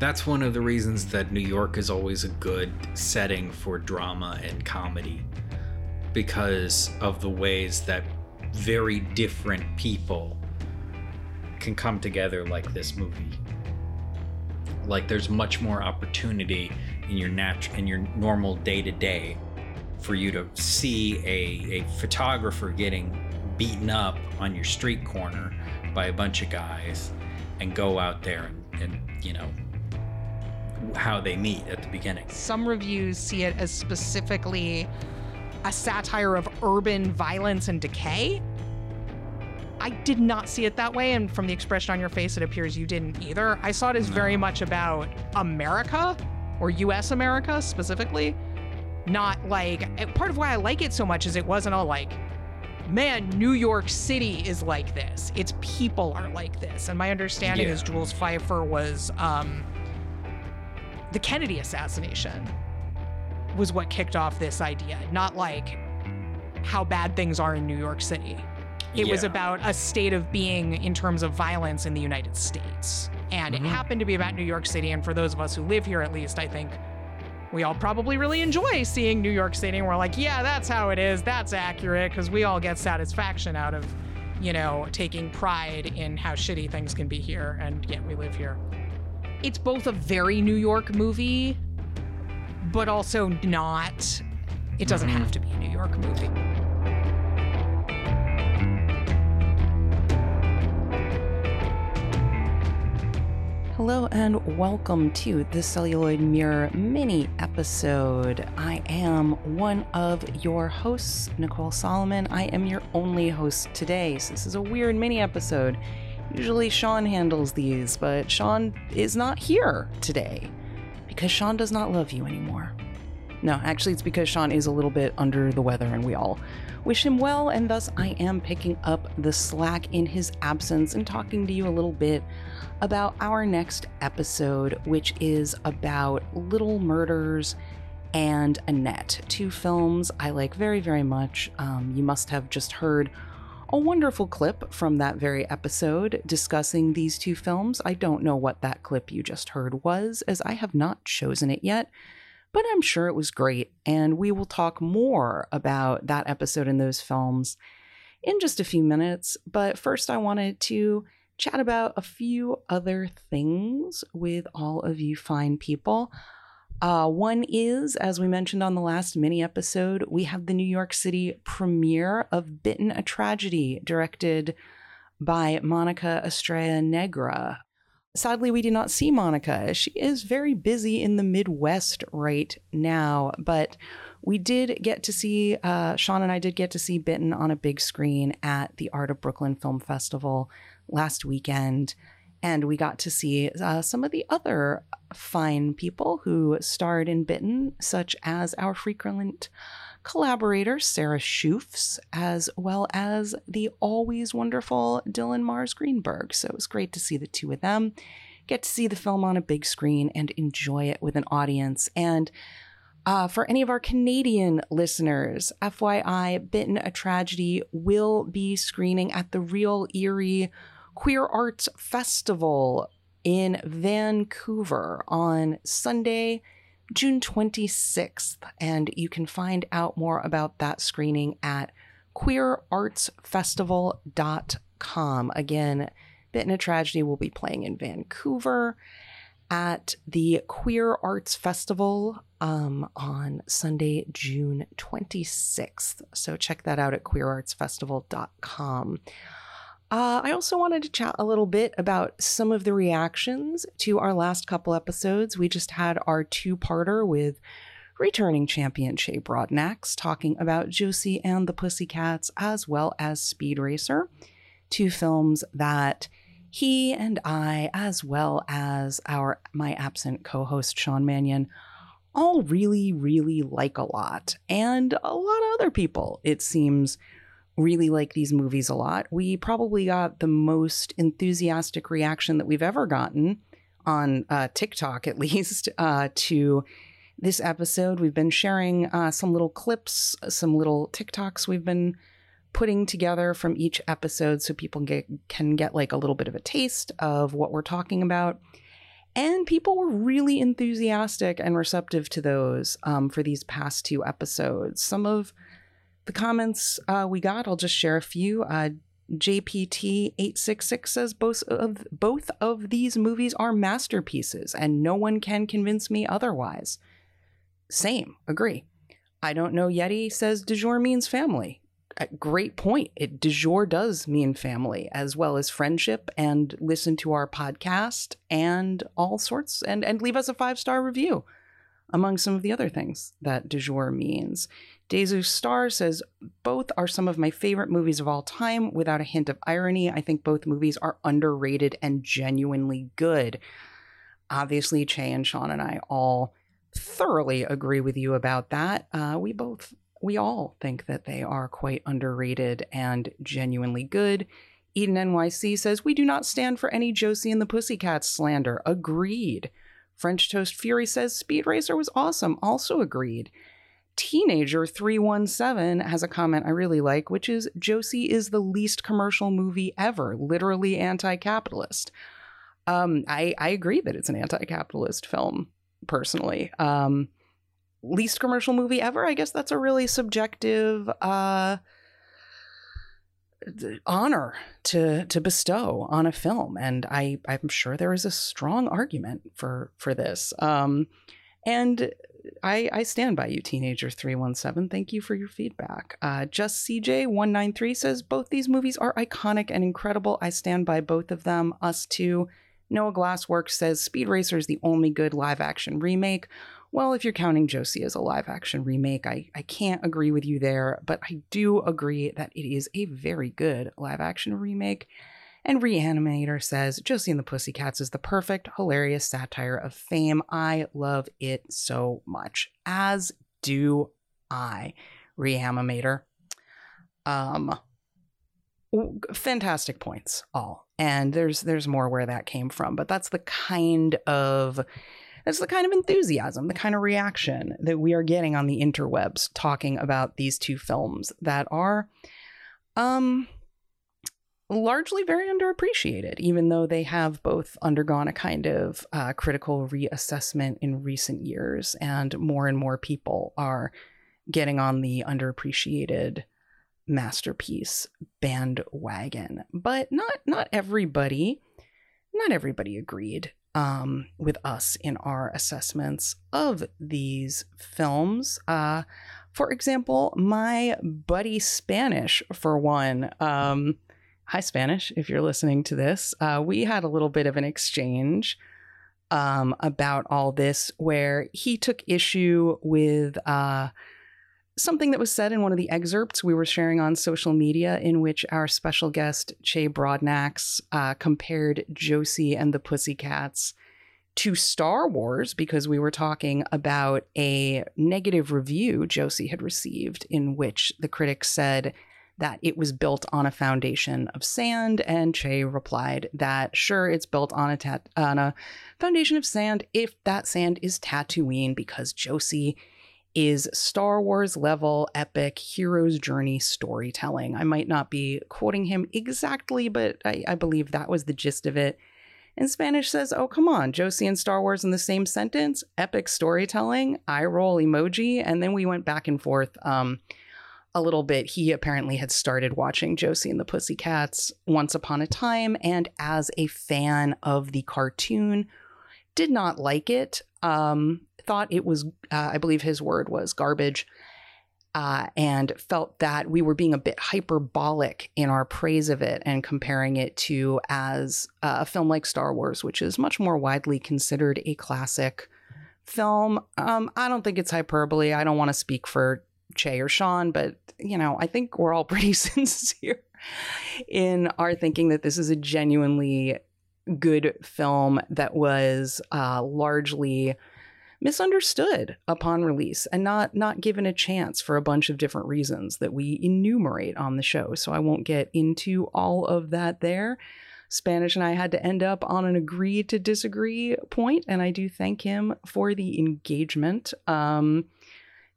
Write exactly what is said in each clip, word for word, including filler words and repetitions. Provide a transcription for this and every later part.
that's one of the reasons that New York is always a good setting for drama and comedy, because of the ways that very different people can come together like this movie. Like, there's much more opportunity in your natu- in your normal day-to-day for you to see a, a photographer getting beaten up on your street corner by a bunch of guys and go out there and, and you know, how they meet at the beginning. Some reviews see it as specifically a satire of urban violence and decay. I did not see it that way, and from the expression on your face, it appears you didn't either. I saw it as no. very much about America, or U S America specifically. Not like, part of why I like it so much is it wasn't all like, man, New York City is like this. Its people are like this. And my understanding yeah. is Jules Pfeiffer was, um, the Kennedy assassination was what kicked off this idea. Not like how bad things are in New York City. It yeah. was about a state of being in terms of violence in the United States. And mm-hmm. it happened to be about New York City. And for those of us who live here, at least, I think we all probably really enjoy seeing New York City. And we're like, yeah, that's how it is. That's accurate. Because we all get satisfaction out of, you know, taking pride in how shitty things can be here. And yet we live here. It's both a very New York movie, but also not. It doesn't mm-hmm. have to be a New York movie. Hello and welcome to The Celluloid Mirror mini episode. I am one of your hosts, Nicole Solomon. I am your only host today, so this is a weird mini episode. Usually Sean handles these, but Sean is not here today because Sean does not love you anymore. No, actually it's because Sean is a little bit under the weather and we all wish him well, and thus I am picking up the slack in his absence and talking to you a little bit about our next episode, which is about Little Murders and Annette, two films I like very, very much. Um, you must have just heard a wonderful clip from that very episode discussing these two films. I don't know what that clip you just heard was, as I have not chosen it yet, but I'm sure it was great. And we will talk more about that episode and those films in just a few minutes. But first, I wanted to chat about a few other things with all of you fine people. Uh, one is, as we mentioned on the last mini episode, we have the New York City premiere of Bitten, A Tragedy, directed by Monika Estrella Negra. Sadly, we did not see Monika. She is very busy in the Midwest right now, but we did get to see, uh, Sean and I did get to see Bitten on a big screen at the Art of Brooklyn Film Festival last weekend, and we got to see uh, some of the other fine people who starred in Bitten, such as our frequent collaborator Sarah Schoofs, as well as the always wonderful Dylan Mars Greenberg. So it was great to see the two of them get to see the film on a big screen and enjoy it with an audience. And Uh, for any of our Canadian listeners, F Y I, Bitten, A Tragedy will be screening at the Real Erie Queer Arts Festival in Vancouver on Sunday, June twenty-sixth. And you can find out more about that screening at queer arts festival dot com. Again, Bitten, A Tragedy will be playing in Vancouver at the Queer Arts Festival um, on Sunday, June twenty-sixth. So check that out at queer arts festival dot com. Uh, I also wanted to chat a little bit about some of the reactions to our last couple episodes. We just had our two-parter with returning champion Che Broadnax talking about Josie and the Pussycats, as well as Speed Racer, two films that he and I, as well as our my absent co-host Sean Mannion, all really, really like a lot. And a lot of other people, it seems, really like these movies a lot. We probably got the most enthusiastic reaction that we've ever gotten on uh, TikTok, at least, uh, to this episode. We've been sharing uh, some little clips, some little TikToks we've been putting together from each episode so people get, can get like a little bit of a taste of what we're talking about. And people were really enthusiastic and receptive to those um, for these past two episodes. Some of the comments uh, we got, I'll just share a few. Uh, J P T eight six six says both of both of these movies are masterpieces and no one can convince me otherwise. Same. Agree. I don't know. Yeti says du jour means family. Great point. It du jour does mean family as well as friendship, and listen to our podcast and all sorts, and, and leave us a five-star review among some of the other things that du jour means. Dezu Star says, both are some of my favorite movies of all time. Without a hint of irony, I think both movies are underrated and genuinely good. Obviously, Che and Sean and I all thoroughly agree with you about that. Uh, we both, we all think that they are quite underrated and genuinely good. Eden N Y C says, we do not stand for any Josie and the Pussycats slander. Agreed. French Toast Fury says, Speed Racer was awesome. Also agreed. Teenager three one seven has a comment I really like, which is Josie is the least commercial movie ever, literally anti-capitalist. Um, I, I agree that it's an anti-capitalist film, personally. Um, least commercial movie ever? I guess that's a really subjective uh, honor to to bestow on a film. And I, I'm sure there is a strong argument for, for this. Um, and... I, I stand by you, Teenager three one seven. Thank you for your feedback. Uh, Just C J one nine three says, both these movies are iconic and incredible. I stand by both of them. Us too. Noah Glassworks says, Speed Racer is the only good live action remake. Well, if you're counting Josie as a live action remake, I, I can't agree with you there, but I do agree that it is a very good live action remake. And Reanimator says, Josie and the Pussycats is the perfect, hilarious satire of fame. I love it so much. As do I, Reanimator. Um, fantastic points, all. And there's there's more where that came from. But that's the kind of that's the kind of enthusiasm, the kind of reaction that we are getting on the interwebs talking about these two films that are... um. largely very underappreciated, even though they have both undergone a kind of uh, critical reassessment in recent years, and more and more people are getting on the underappreciated masterpiece bandwagon. But not not everybody, not everybody agreed um, with us in our assessments of these films. Uh, for example, my buddy Spanish, for one, um, hi, Spanish, if you're listening to this. Uh, we had a little bit of an exchange um, about all this, where he took issue with uh, something that was said in one of the excerpts we were sharing on social media, in which our special guest, Che Broadnax, uh, compared Josie and the Pussycats to Star Wars, because we were talking about a negative review Josie had received, in which the critic said that it was built on a foundation of sand, and Che replied that, sure, it's built on a, tat- on a foundation of sand if that sand is Tatooine, because Josie is Star Wars level epic hero's journey storytelling. I might not be quoting him exactly, but I, I believe that was the gist of it. And Spanish says, oh, come on, Josie and Star Wars in the same sentence, epic storytelling, eye roll emoji. And then we went back and forth um, a little bit. He apparently had started watching Josie and the Pussycats once upon a time, and as a fan of the cartoon, did not like it, um, thought it was, uh, I believe his word was garbage, uh, and felt that we were being a bit hyperbolic in our praise of it and comparing it to as uh, a film like Star Wars, which is much more widely considered a classic film. Um, I don't think it's hyperbole. I don't want to speak for Che or Sean, but, you know, I think we're all pretty sincere in our thinking that this is a genuinely good film that was uh, largely misunderstood upon release and not not given a chance for a bunch of different reasons that we enumerate on the show. So I won't get into all of that there. Spanish and I had to end up on an agree to disagree point, and I do thank him for the engagement. Um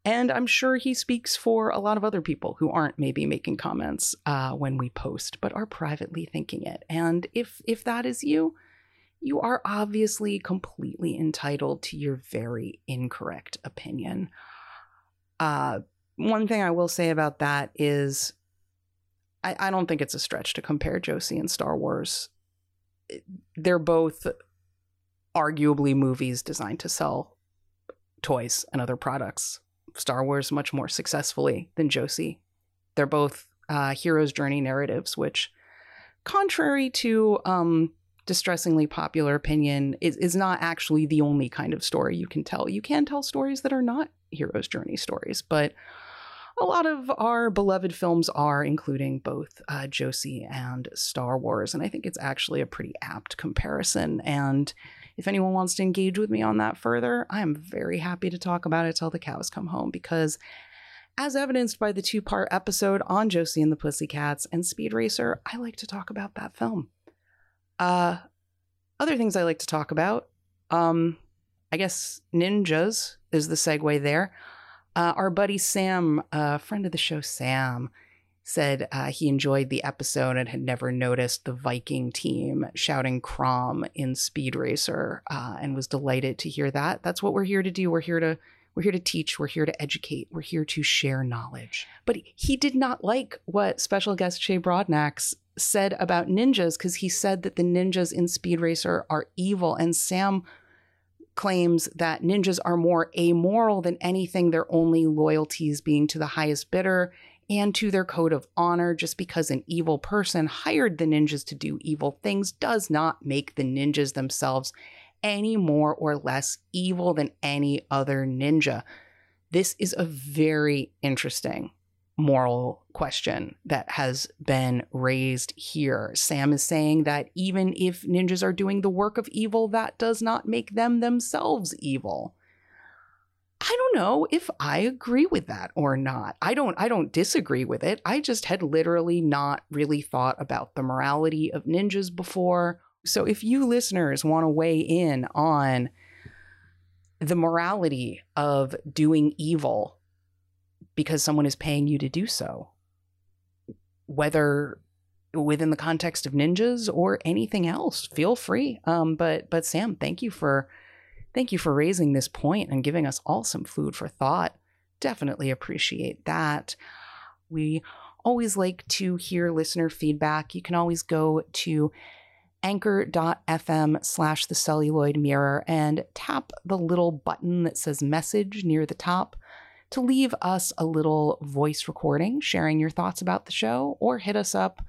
And I'm sure he speaks for a lot of other people who aren't maybe making comments uh, when we post, but are privately thinking it. And if if that is you, you are obviously completely entitled to your very incorrect opinion. Uh, one thing I will say about that is I, I don't think it's a stretch to compare Josie and Star Wars. They're both arguably movies designed to sell toys and other products. Star Wars much more successfully than Josie. They're both uh, hero's journey narratives, which, contrary to um, distressingly popular opinion, is, is not actually the only kind of story you can tell. You can tell stories that are not hero's journey stories, but a lot of our beloved films are, including both uh, Josie and Star Wars. And I think it's actually a pretty apt comparison. And if anyone wants to engage with me on that further, I am very happy to talk about it till the cows come home, because as evidenced by the two-part episode on Josie and the Pussycats and Speed Racer, I like to talk about that film. Uh, other things I like to talk about, um, I guess ninjas is the segue there. Uh, our buddy Sam, a uh, friend of the show, Sam, said uh, he enjoyed the episode and had never noticed the Viking team shouting Crom in Speed Racer, uh, and was delighted to hear that. That's what we're here to do. We're here to we're here to teach. We're here to educate. We're here to share knowledge. But he did not like what special guest Che Broadnax said about ninjas, because he said that the ninjas in Speed Racer are evil, and Sam claims that ninjas are more amoral than anything, their only loyalties being to the highest bidder and to their code of honor. Just because an evil person hired the ninjas to do evil things does not make the ninjas themselves any more or less evil than any other ninja. This is a very interesting moral question that has been raised here. Sam is saying that even if ninjas are doing the work of evil, that does not make them themselves evil. I don't know if I agree with that or not. I don't I don't disagree with it. I just had literally not really thought about the morality of ninjas before. So if you listeners want to weigh in on the morality of doing evil because someone is paying you to do so, whether within the context of ninjas or anything else, feel free. Um, but but Sam, thank you for thank you for raising this point and giving us all some food for thought. Definitely appreciate that. We always like to hear listener feedback. You can always go to anchor.fm slash the celluloid mirror and tap the little button that says message near the top to leave us a little voice recording, sharing your thoughts about the show, or hit us up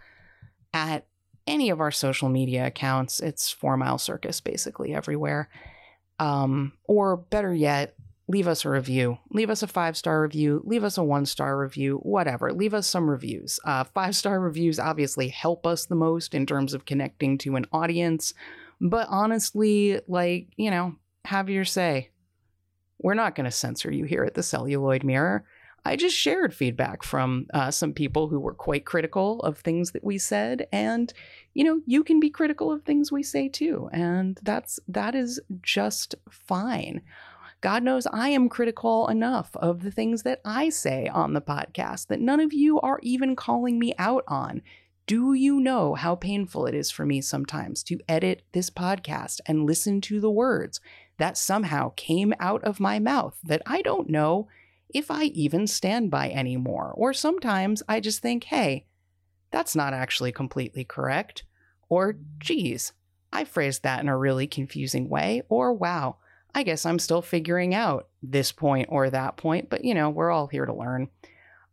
at any of our social media accounts. It's Four Mile Circus basically everywhere. Um, or better yet, leave us a review. Leave us a five-star review. Leave us a one-star review. Whatever. Leave us some reviews. Uh, five-star reviews obviously help us the most in terms of connecting to an audience. But honestly, like, you know, have your say. We're not going to censor you here at the Celluloid Mirror. I just shared feedback from uh, some people who were quite critical of things that we said. And, you know, you can be critical of things we say, too. And that's that is just fine. God knows I am critical enough of the things that I say on the podcast that none of you are even calling me out on. Do you know how painful it is for me sometimes to edit this podcast and listen to the words that somehow came out of my mouth that I don't know if I even stand by anymore? Or sometimes I just think, hey, that's not actually completely correct. Or, geez, I phrased that in a really confusing way. Or, wow, I guess I'm still figuring out this point or that point. But, you know, we're all here to learn.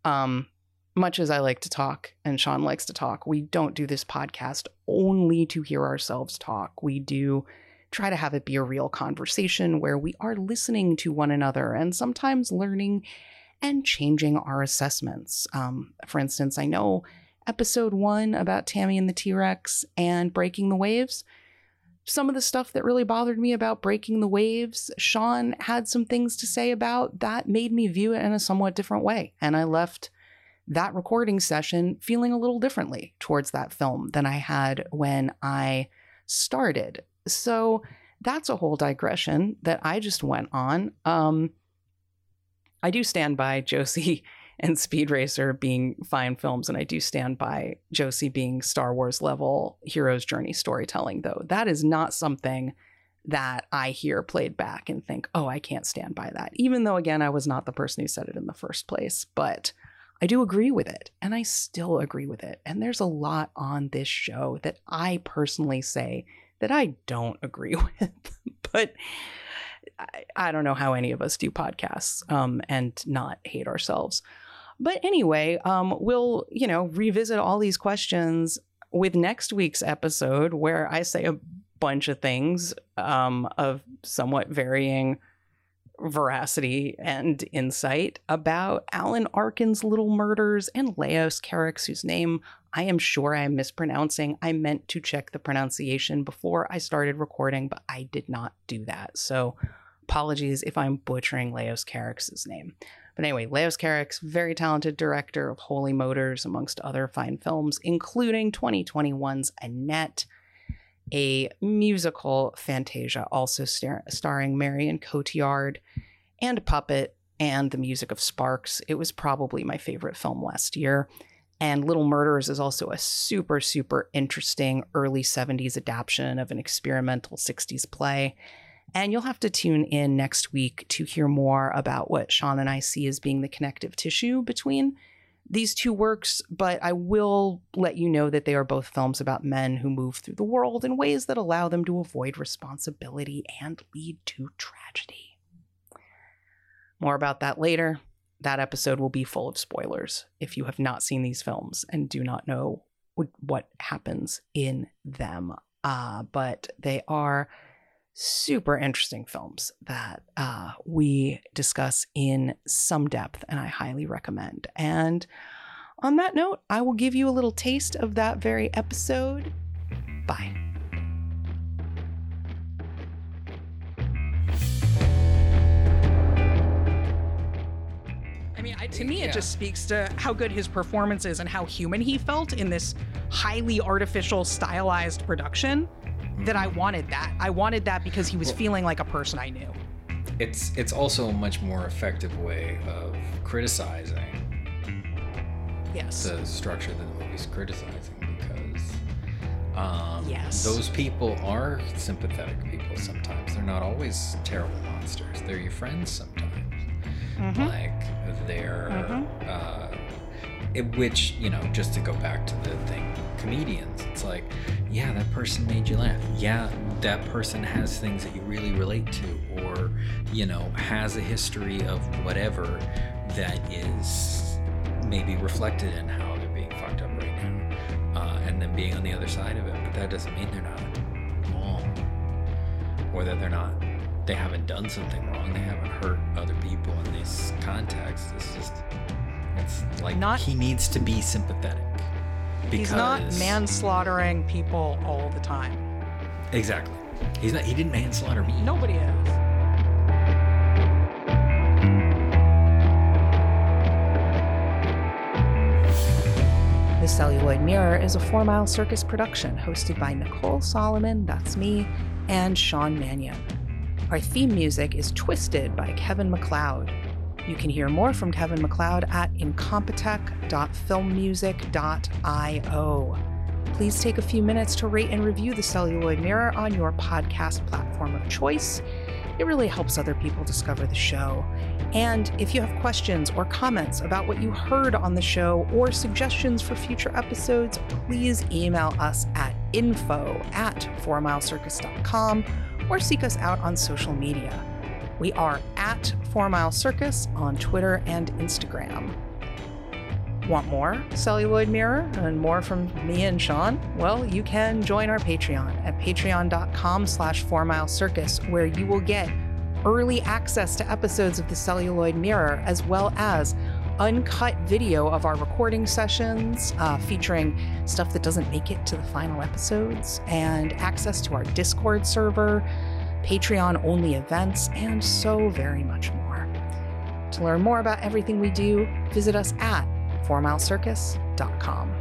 Um, much as I like to talk and Sean likes to talk, we don't do this podcast only to hear ourselves talk. We do try to have it be a real conversation where we are listening to one another and sometimes learning and changing our assessments. Um, for instance, I know episode one about Tammy and the T-Rex and Breaking the Waves, some of the stuff that really bothered me about Breaking the Waves, Sean had some things to say about that made me view it in a somewhat different way. And I left that recording session feeling a little differently towards that film than I had when I started. So that's a whole digression that I just went on. Um, I do stand by Josie and Speed Racer being fine films. And I do stand by Josie being Star Wars level hero's journey storytelling, though. That is not something that I hear played back and think, oh, I can't stand by that. Even though, again, I was not the person who said it in the first place, but I do agree with it. And I still agree with it. And there's a lot on this show that I personally say that I don't agree with, but I, I don't know how any of us do podcasts um, and not hate ourselves. But anyway, um, we'll, you know, revisit all these questions with next week's episode, where I say a bunch of things um, of somewhat varying veracity and insight about Alan Arkin's Little Murders and Leos Carax, whose name I am sure I am mispronouncing. I meant to check the pronunciation before I started recording, but I did not do that. So apologies if I'm butchering Leos Carax's name. But anyway, Leos Carax, very talented director of Holy Motors, amongst other fine films, including twenty twenty-one's Annette, a musical Fantasia, also star- starring Marion Cotillard, and Puppet, and the music of Sparks. It was probably my favorite film last year. And Little Murders is also a super, super interesting early seventies adaptation of an experimental sixties play. And you'll have to tune in next week to hear more about what Sean and I see as being the connective tissue between these two works, but I will let you know that they are both films about men who move through the world in ways that allow them to avoid responsibility and lead to tragedy. More about that later. That episode will be full of spoilers if you have not seen these films and do not know what happens in them. Uh, but they are super interesting films that uh, we discuss in some depth, and I highly recommend. And on that note, I will give you a little taste of that very episode. Bye. I mean, I, to me, yeah. It just speaks to how good his performance is and how human he felt in this highly artificial, stylized production. That I wanted that. I wanted that because he was well, feeling like a person I knew. It's it's also a much more effective way of criticizing yes. the structure that the movie's criticizing, because um, yes. those people are sympathetic people sometimes. They're not always terrible monsters. They're your friends sometimes. Mm-hmm. Like, they're... Mm-hmm. Uh, It, which, you know, just to go back to the thing, comedians, it's like, yeah, that person made you laugh. Yeah, that person has things that you really relate to, or, you know, has a history of whatever that is maybe reflected in how they're being fucked up right now, uh, and then being on the other side of it. But that doesn't mean they're not wrong, or that they're not, they haven't done something wrong, they haven't hurt other people in this context. It's just... It's like not, he needs to be sympathetic. Because he's not manslaughtering people all the time. Exactly. He's not. He didn't manslaughter me. Nobody has. The Celluloid Mirror is a Four Mile Circus production hosted by Nicole Solomon, that's me, and Sean Mannion. Our theme music is Twisted by Kevin MacLeod. You can hear more from Kevin MacLeod at incompetech dot filmmusic dot io. Please take a few minutes to rate and review The Celluloid Mirror on your podcast platform of choice. It really helps other people discover the show. And if you have questions or comments about what you heard on the show or suggestions for future episodes, please email us at info at four mile circus dot com or seek us out on social media. We are at Four Mile Circus on Twitter and Instagram. Want more Celluloid Mirror and more from me and Sean? Well, you can join our Patreon at patreon dot com slash four mile circus, where you will get early access to episodes of The Celluloid Mirror, as well as uncut video of our recording sessions uh, featuring stuff that doesn't make it to the final episodes, and access to our Discord server, Patreon-only events, and so very much more. To learn more about everything we do, visit us at four mile circus dot com.